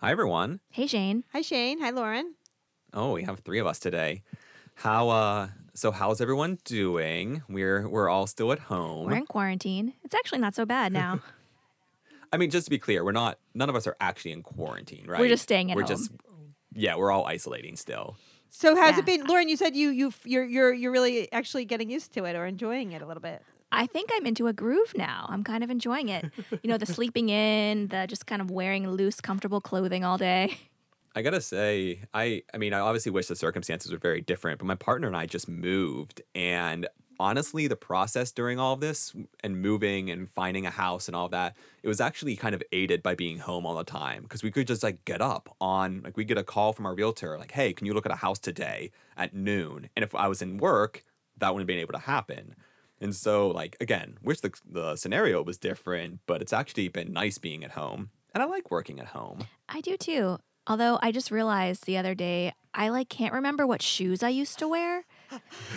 Hi, everyone. Hey, Shane. Hi, Shane. Hi, Lauren. Oh, we have three of us today. How's everyone doing? We're all still at home. We're in quarantine. It's actually not so bad now. I mean, just to be clear, none of us are actually in quarantine, right? We're just staying at home. We're all isolating still. So how's it been? Lauren, you said you're really actually getting used to it or enjoying it a little bit. I think I'm into a groove now. I'm kind of enjoying it. You know, the sleeping in, the just kind of wearing loose, comfortable clothing all day. I got to say, I mean, I obviously wish the circumstances were very different, but my partner and I just moved. And honestly, the process during all of this and moving and finding a house and all that, it was actually kind of aided by being home all the time because we could just get up on, we get a call from our realtor, hey, can you look at a house today at noon? And if I was in work, that wouldn't have been able to happen. And so, again, wish the scenario was different, but it's actually been nice being at home. And I like working at home. I do, too. Although I just realized the other day, I, can't remember what shoes I used to wear.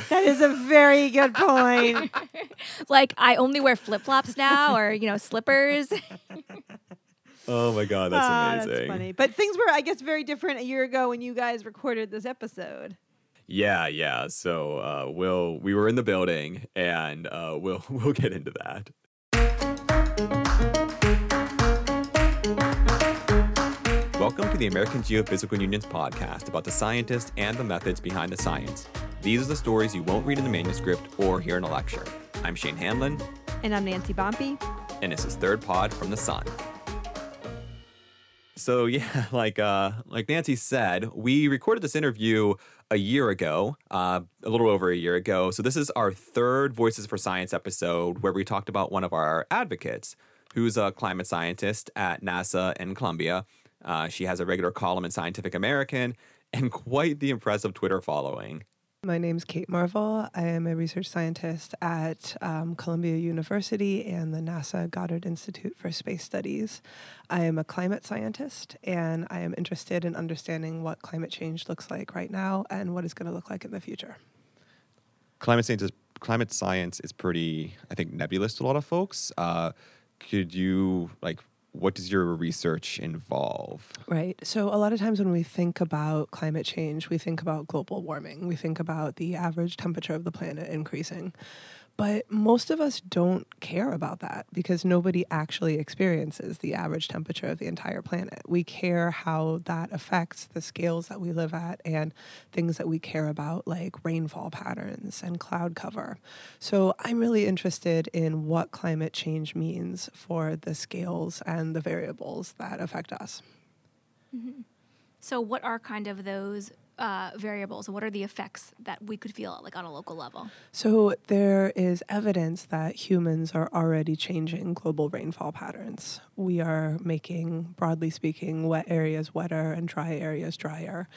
That is a very good point. I only wear flip-flops now or, slippers. Oh, my God. That's amazing. That's funny. But things were, I guess, very different a year ago when you guys recorded this episode. Yeah. So, we were in the building, and we'll get into that. Welcome to the American Geophysical Union's podcast about the scientists and the methods behind the science. These are the stories you won't read in the manuscript or hear in a lecture. I'm Shane Hamlin. And I'm Nancy Bompey. And this is Third Pod from the Sun. So, Nancy said, we recorded this interview a year ago, a little over a year ago. So this is our third Voices for Science episode where we talked about one of our advocates who's a climate scientist at NASA and Columbia. She has a regular column in Scientific American and quite the impressive Twitter following. My name's Kate Marvel. I am a research scientist at Columbia University and the NASA Goddard Institute for Space Studies. I am a climate scientist, and I am interested in understanding what climate change looks like right now and what it's going to look like in the future. Climate science is pretty, I think, nebulous to a lot of folks. Could you, what does your research involve? Right. So a lot of times when we think about climate change, we think about global warming. We think about the average temperature of the planet increasing. But most of us don't care about that because nobody actually experiences the average temperature of the entire planet. We care how that affects the scales that we live at and things that we care about, like rainfall patterns and cloud cover. So I'm really interested in what climate change means for the scales and the variables that affect us. Mm-hmm. So what are kind of those variables? What are the effects that we could feel on a local level? So there is evidence that humans are already changing global rainfall patterns. We are making, broadly speaking, wet areas wetter and dry areas drier.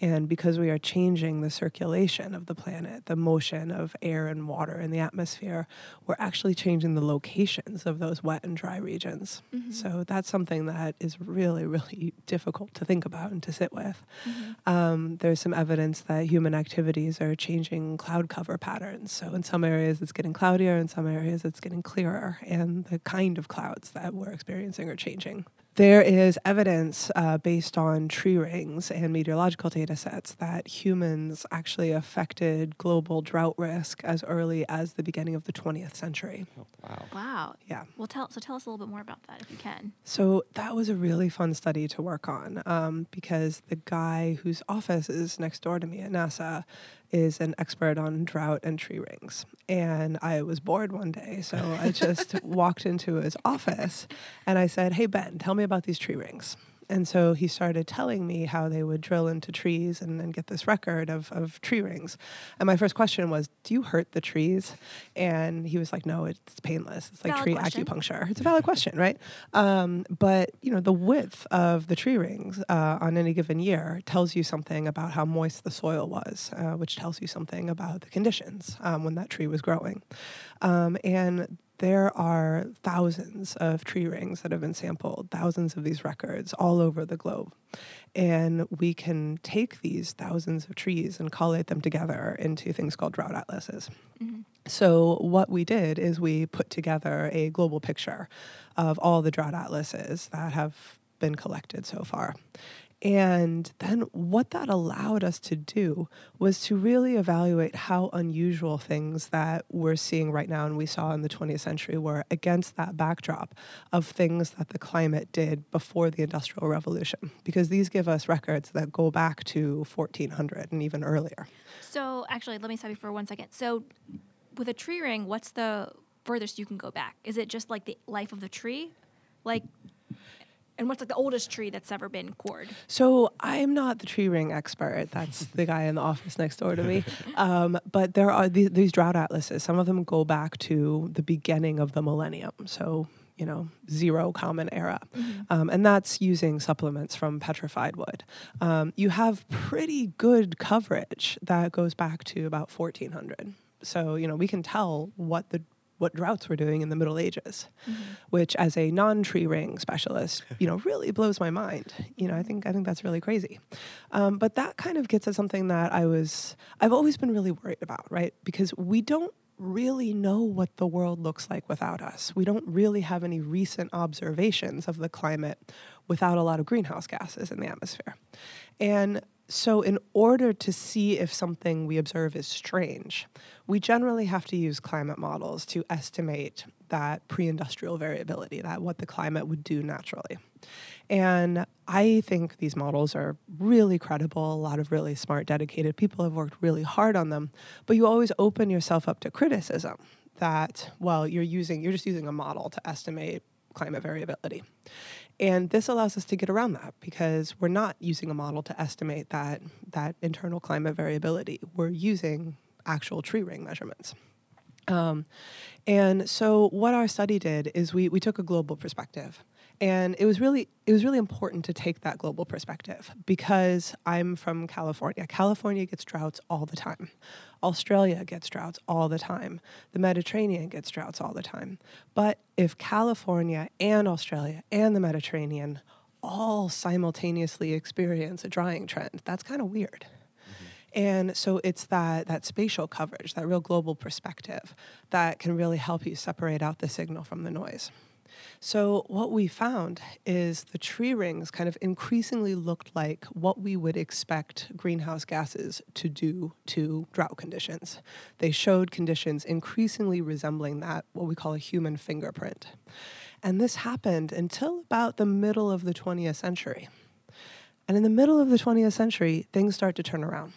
And because we are changing the circulation of the planet, the motion of air and water in the atmosphere, we're actually changing the locations of those wet and dry regions. Mm-hmm. So that's something that is really, really difficult to think about and to sit with. Mm-hmm. There's some evidence that human activities are changing cloud cover patterns. So in some areas it's getting cloudier, in some areas it's getting clearer, and the kind of clouds that we're experiencing are changing. There is evidence based on tree rings and meteorological data sets that humans actually affected global drought risk as early as the beginning of the 20th century. Oh, wow. Wow. Yeah. Well, tell us a little bit more about that if you can. So that was a really fun study to work on because the guy whose office is next door to me at NASA is an expert on drought and tree rings. And I was bored one day, so I just walked into his office and I said, hey, Ben, tell me about these tree rings. And so he started telling me how they would drill into trees and get this record of tree rings. And my first question was, do you hurt the trees? And he was like, no, it's painless. It's like tree acupuncture. It's a valid question, right? But, the width of the tree rings on any given year tells you something about how moist the soil was, which tells you something about the conditions when that tree was growing. And there are thousands of tree rings that have been sampled, thousands of these records all over the globe. And we can take these thousands of trees and collate them together into things called drought atlases. Mm-hmm. So what we did is we put together a global picture of all the drought atlases that have been collected so far. And then what that allowed us to do was to really evaluate how unusual things that we're seeing right now and we saw in the 20th century were against that backdrop of things that the climate did before the Industrial Revolution, because these give us records that go back to 1400 and even earlier. So actually, let me stop you for 1 second. So with a tree ring, what's the furthest you can go back? Is it just like the life of the tree? Like... And what's like the oldest tree that's ever been cored? So I'm not the tree ring expert. That's the guy in the office next door to me. But there are these drought atlases. Some of them go back to the beginning of the millennium. So, you know, zero common era. Mm-hmm. And that's using supplements from petrified wood. You have pretty good coverage that goes back to about 1400. So, you know, we can tell what the what droughts were doing in the Middle Ages, mm-hmm. which as a non-tree ring specialist, you know, really blows my mind. You know, I think that's really crazy. But that kind of gets at something that I've always been really worried about, right? Because we don't really know what the world looks like without us. We don't really have any recent observations of the climate without a lot of greenhouse gases in the atmosphere. And so in order to see if something we observe is strange, we generally have to use climate models to estimate that pre-industrial variability, that what the climate would do naturally. And I think these models are really credible. A lot of really smart, dedicated people have worked really hard on them. But you always open yourself up to criticism that, well, you're just using a model to estimate climate variability. And this allows us to get around that because we're not using a model to estimate that internal climate variability. We're using actual tree ring measurements. And so what our study did is we took a global perspective. And it was really important to take that global perspective because I'm from California. California gets droughts all the time. Australia gets droughts all the time. The Mediterranean gets droughts all the time. But if California and Australia and the Mediterranean all simultaneously experience a drying trend, that's kind of weird. And so it's that spatial coverage, that real global perspective that can really help you separate out the signal from the noise. So what we found is the tree rings kind of increasingly looked like what we would expect greenhouse gases to do to drought conditions. They showed conditions increasingly resembling that, what we call a human fingerprint. And this happened until about the middle of the 20th century. And in the middle of the 20th century, things start to turn around.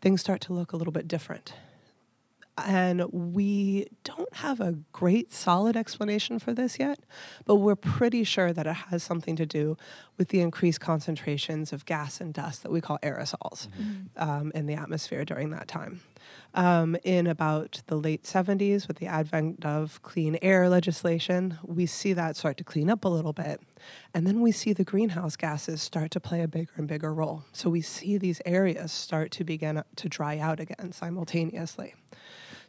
Things start to look a little bit different. And we don't have a great solid explanation for this yet, but we're pretty sure that it has something to do with the increased concentrations of gas and dust that we call aerosols mm-hmm. In the atmosphere during that time. In about the late 70s, with the advent of clean air legislation, we see that start to clean up a little bit. And then we see the greenhouse gases start to play a bigger and bigger role. So we see these areas start to begin to dry out again simultaneously.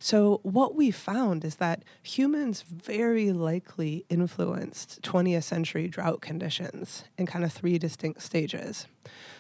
So what we found is that humans very likely influenced 20th century drought conditions in kind of three distinct stages.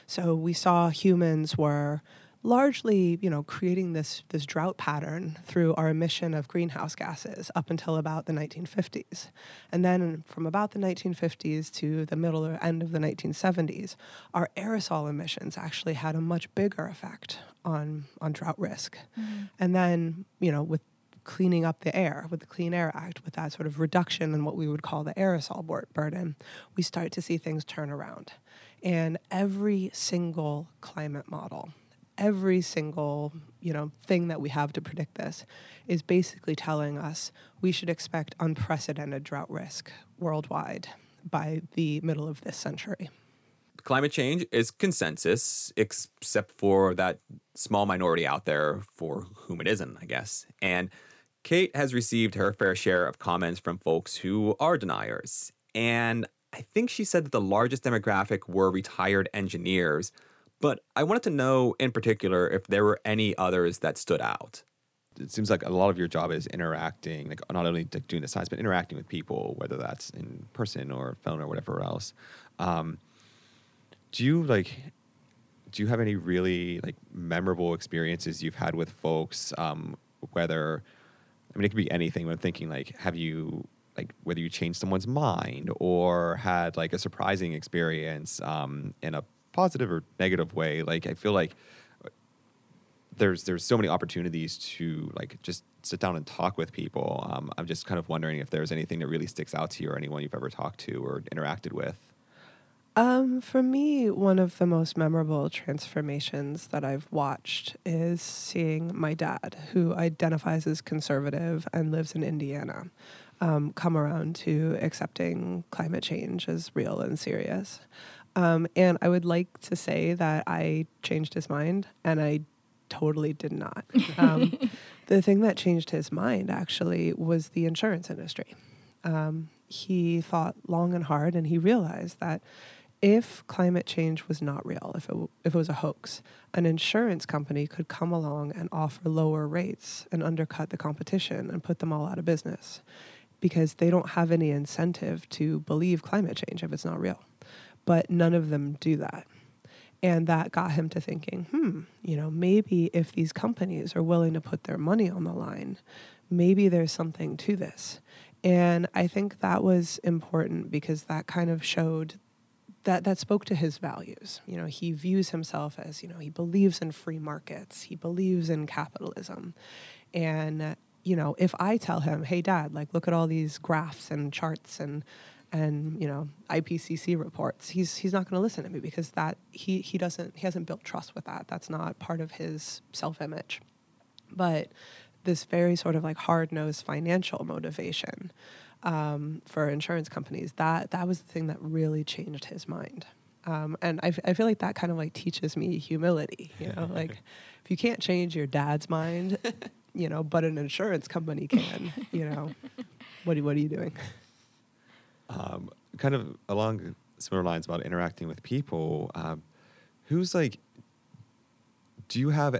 So we saw humans were largely, you know, creating this drought pattern through our emission of greenhouse gases up until about the 1950s. And then from about the 1950s to the middle or end of the 1970s, our aerosol emissions actually had a much bigger effect on drought risk. Mm-hmm. And then, you know, with cleaning up the air, with the Clean Air Act, with that sort of reduction in what we would call the aerosol burden, we start to see things turn around. And every single climate model, every single, you know, thing that we have to predict this is basically telling us we should expect unprecedented drought risk worldwide by the middle of this century. Climate change is consensus, except for that small minority out there for whom it isn't, I guess. And Kate has received her fair share of comments from folks who are deniers. And I think she said that the largest demographic were retired engineers. But I wanted to know in particular if there were any others that stood out. It seems like a lot of your job is interacting, like not only doing the science, but interacting with people, whether that's in person or phone or whatever else. Do you have any really like memorable experiences you've had with folks? Whether, I mean, it could be anything. But I'm thinking like, have you like whether you changed someone's mind or had like a surprising experience in a positive or negative way. Like I feel like there's so many opportunities to like just sit down and talk with people. I'm just kind of wondering if there's anything that really sticks out to you or anyone you've ever talked to or interacted with. For me, one of the most memorable transformations that I've watched is seeing my dad, who identifies as conservative and lives in Indiana, come around to accepting climate change as real and serious. And I would like to say that I changed his mind, and I totally did not. The thing that changed his mind, actually, was the insurance industry. He thought long and hard, and he realized that if climate change was not real, if it was a hoax, an insurance company could come along and offer lower rates and undercut the competition and put them all out of business because they don't have any incentive to believe climate change if it's not real. But none of them do that. And that got him to thinking, maybe if these companies are willing to put their money on the line, maybe there's something to this. And I think that was important because that kind of showed that spoke to his values. He views himself as, he believes in free markets. He believes in capitalism. And, if I tell him, hey, Dad, like, look at all these graphs and charts and IPCC reports, he's not going to listen to me because that he hasn't built trust with that. That's not part of his self-image. But this very sort of like hard-nosed financial motivation for insurance companies, that was the thing that really changed his mind. And I feel like that kind of like teaches me humility, like if you can't change your dad's mind, but an insurance company can, what are you doing? Kind of along similar lines about interacting with people, who's like, do you have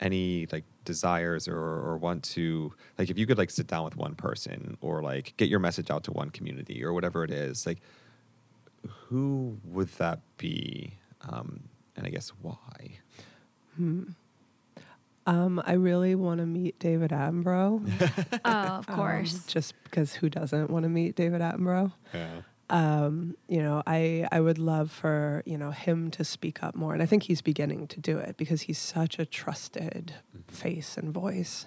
any like desires or want to, like, if you could like sit down with one person or like get your message out to one community or whatever it is, like, who would that be? And I guess why? I really want to meet David Attenborough. Oh, of course. Just because who doesn't want to meet David Attenborough? Yeah. I would love for, him to speak up more. And I think he's beginning to do it because he's such a trusted face and voice.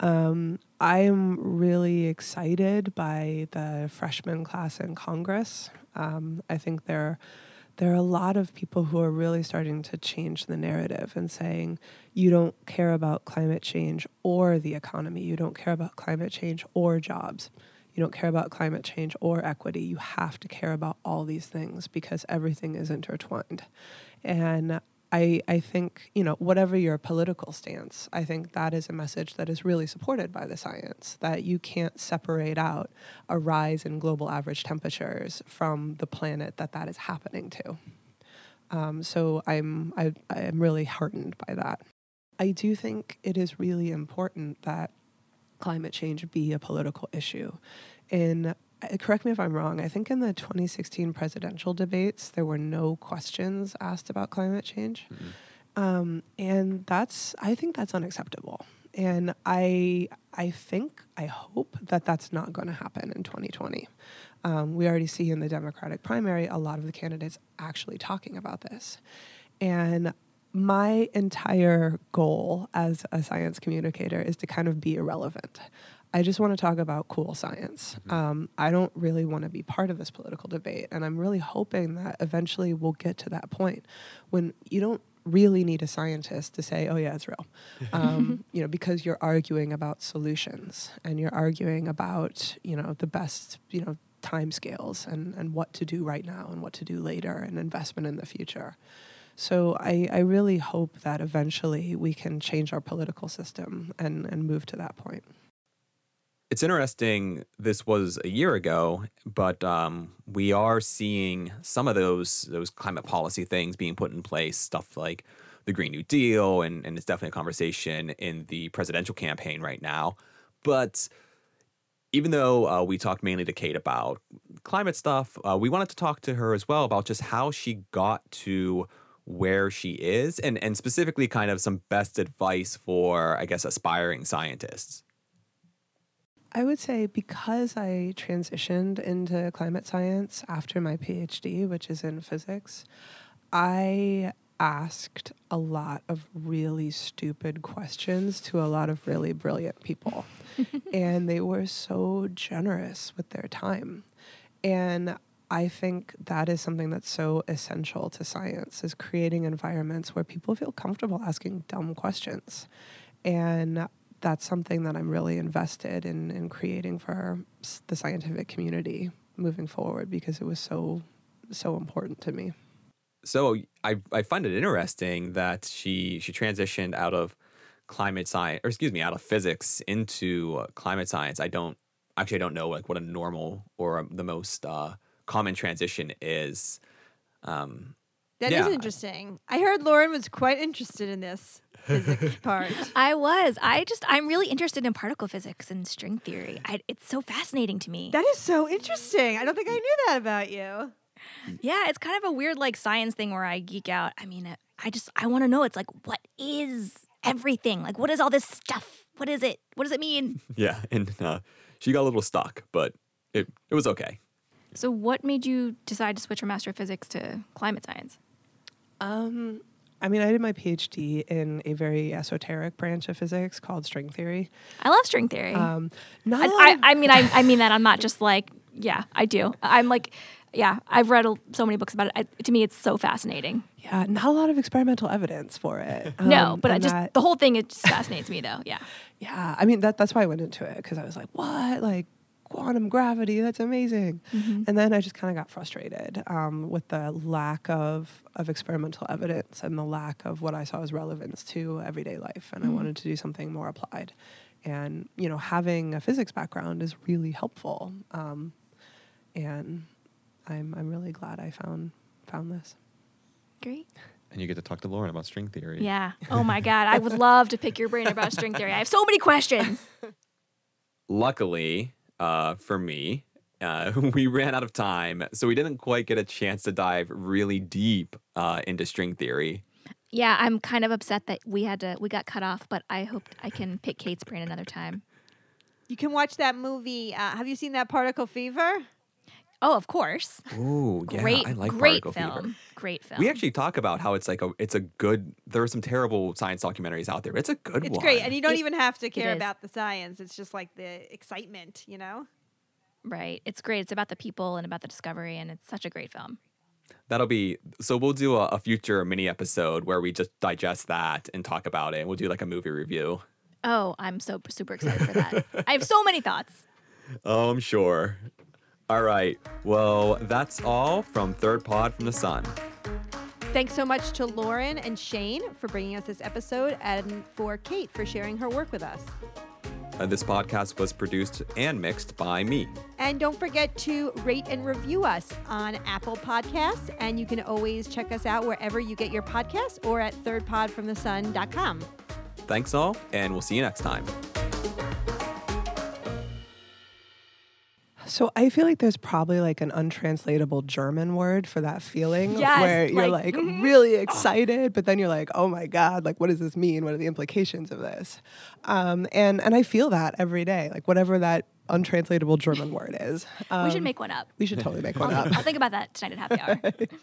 I'm really excited by the freshman class in Congress. I think there are a lot of people who are really starting to change the narrative and saying, you don't care about climate change or the economy. You don't care about climate change or jobs. You don't care about climate change or equity. You have to care about all these things because everything is intertwined. And I think, whatever your political stance, I think that is a message that is really supported by the science, that you can't separate out a rise in global average temperatures from the planet that is happening to. So I am really heartened by that. I do think it is really important that climate change be a political issue. And correct me if I'm wrong, I think in the 2016 presidential debates, there were no questions asked about climate change. Mm-hmm. And I think that's unacceptable. And I hope that that's not going to happen in 2020. We already see in the Democratic primary, a lot of the candidates actually talking about this. And my entire goal as a science communicator is to kind of be irrelevant. I just want to talk about cool science. I don't really want to be part of this political debate, and I'm really hoping that eventually we'll get to that point when you don't really need a scientist to say, oh yeah, it's real, because you're arguing about solutions and you're arguing about, the best, timescales and what to do right now and what to do later and investment in the future. So I really hope that eventually we can change our political system and move to that point. It's interesting, this was a year ago, but we are seeing some of those climate policy things being put in place, stuff like the Green New Deal, and it's definitely a conversation in the presidential campaign right now. But even though we talked mainly to Kate about climate stuff, we wanted to talk to her as well about just how she got to where she is, and specifically kind of some best advice for, I guess, aspiring scientists. I would say because I transitioned into climate science after my PhD, which is in physics, I asked a lot of really stupid questions to a lot of really brilliant people. And they were so generous with their time. And I think that is something that's so essential to science, is creating environments where people feel comfortable asking dumb questions. And that's something that I'm really invested in creating for the scientific community moving forward, because it was so important to me. So I find it interesting that she transitioned out of climate science, or excuse me, out of physics into climate science. I don't know like what a normal or the most common transition is. That is interesting. I heard Lauren was quite interested in this physics part. I was. I'm really interested in particle physics and string theory. It's so fascinating to me. That is so interesting. I don't think I knew that about you. Yeah, it's kind of a weird like science thing where I geek out. I mean, I want to know. It's like, what is everything? Like, what is all this stuff? What is it? What does it mean? Yeah, and she got a little stuck, but it was okay. So what made you decide to switch from astrophysics to climate science? I mean, I did my PhD in a very esoteric branch of physics called string theory. I love string theory. I mean that. I'm not just like, yeah, I do. I'm like, yeah, I've read so many books about it. To me, it's so fascinating. Yeah, not a lot of experimental evidence for it. No, but the whole thing, it just fascinates me though, yeah. Yeah, I mean, that's why I went into it, because I was like, what? Like, quantum gravity, that's amazing. Mm-hmm. And then I just kind of got frustrated with the lack of experimental evidence and the lack of what I saw as relevance to everyday life. And I wanted to do something more applied. And, you know, having a physics background is really helpful. And I'm really glad I found this. Great. And you get to talk to Lauren about string theory. Yeah. Oh my God. I would love to pick your brain about string theory. I have so many questions. Luckily, for me, we ran out of time, so we didn't quite get a chance to dive really deep into string theory. Yeah, I'm kind of upset that we got cut off, but I hope I can pick Kate's brain another time. You can watch that movie. Have you seen that Particle Fever? Oh, of course. Ooh, yeah, I like Particle Fever. Great film. We actually talk about how it's like a good. There are some terrible science documentaries out there, but it's a good one. It's great, and you don't even have to care about the science. It's just like the excitement, you know? Right. It's great. It's about the people and about the discovery, and it's such a great film. So we'll do a future mini episode where we just digest that and talk about it, and we'll do like a movie review. Oh, I'm so super excited for that. I have so many thoughts. Oh, I'm sure. All right. Well, that's all from Third Pod from the Sun. Thanks so much to Lauren and Shane for bringing us this episode, and for Kate for sharing her work with us. This podcast was produced and mixed by me. And don't forget to rate and review us on Apple Podcasts. And you can always check us out wherever you get your podcasts or at thirdpodfromthesun.com. Thanks all, and we'll see you next time. So I feel like there's probably like an untranslatable German word for that feeling, yes, where you're like mm-hmm. really excited, but then you're like, oh my God, like what does this mean? What are the implications of this? And I feel that every day, like whatever that untranslatable German word is. We should make one up. We should totally make one up. I'll think about that tonight at happy hour.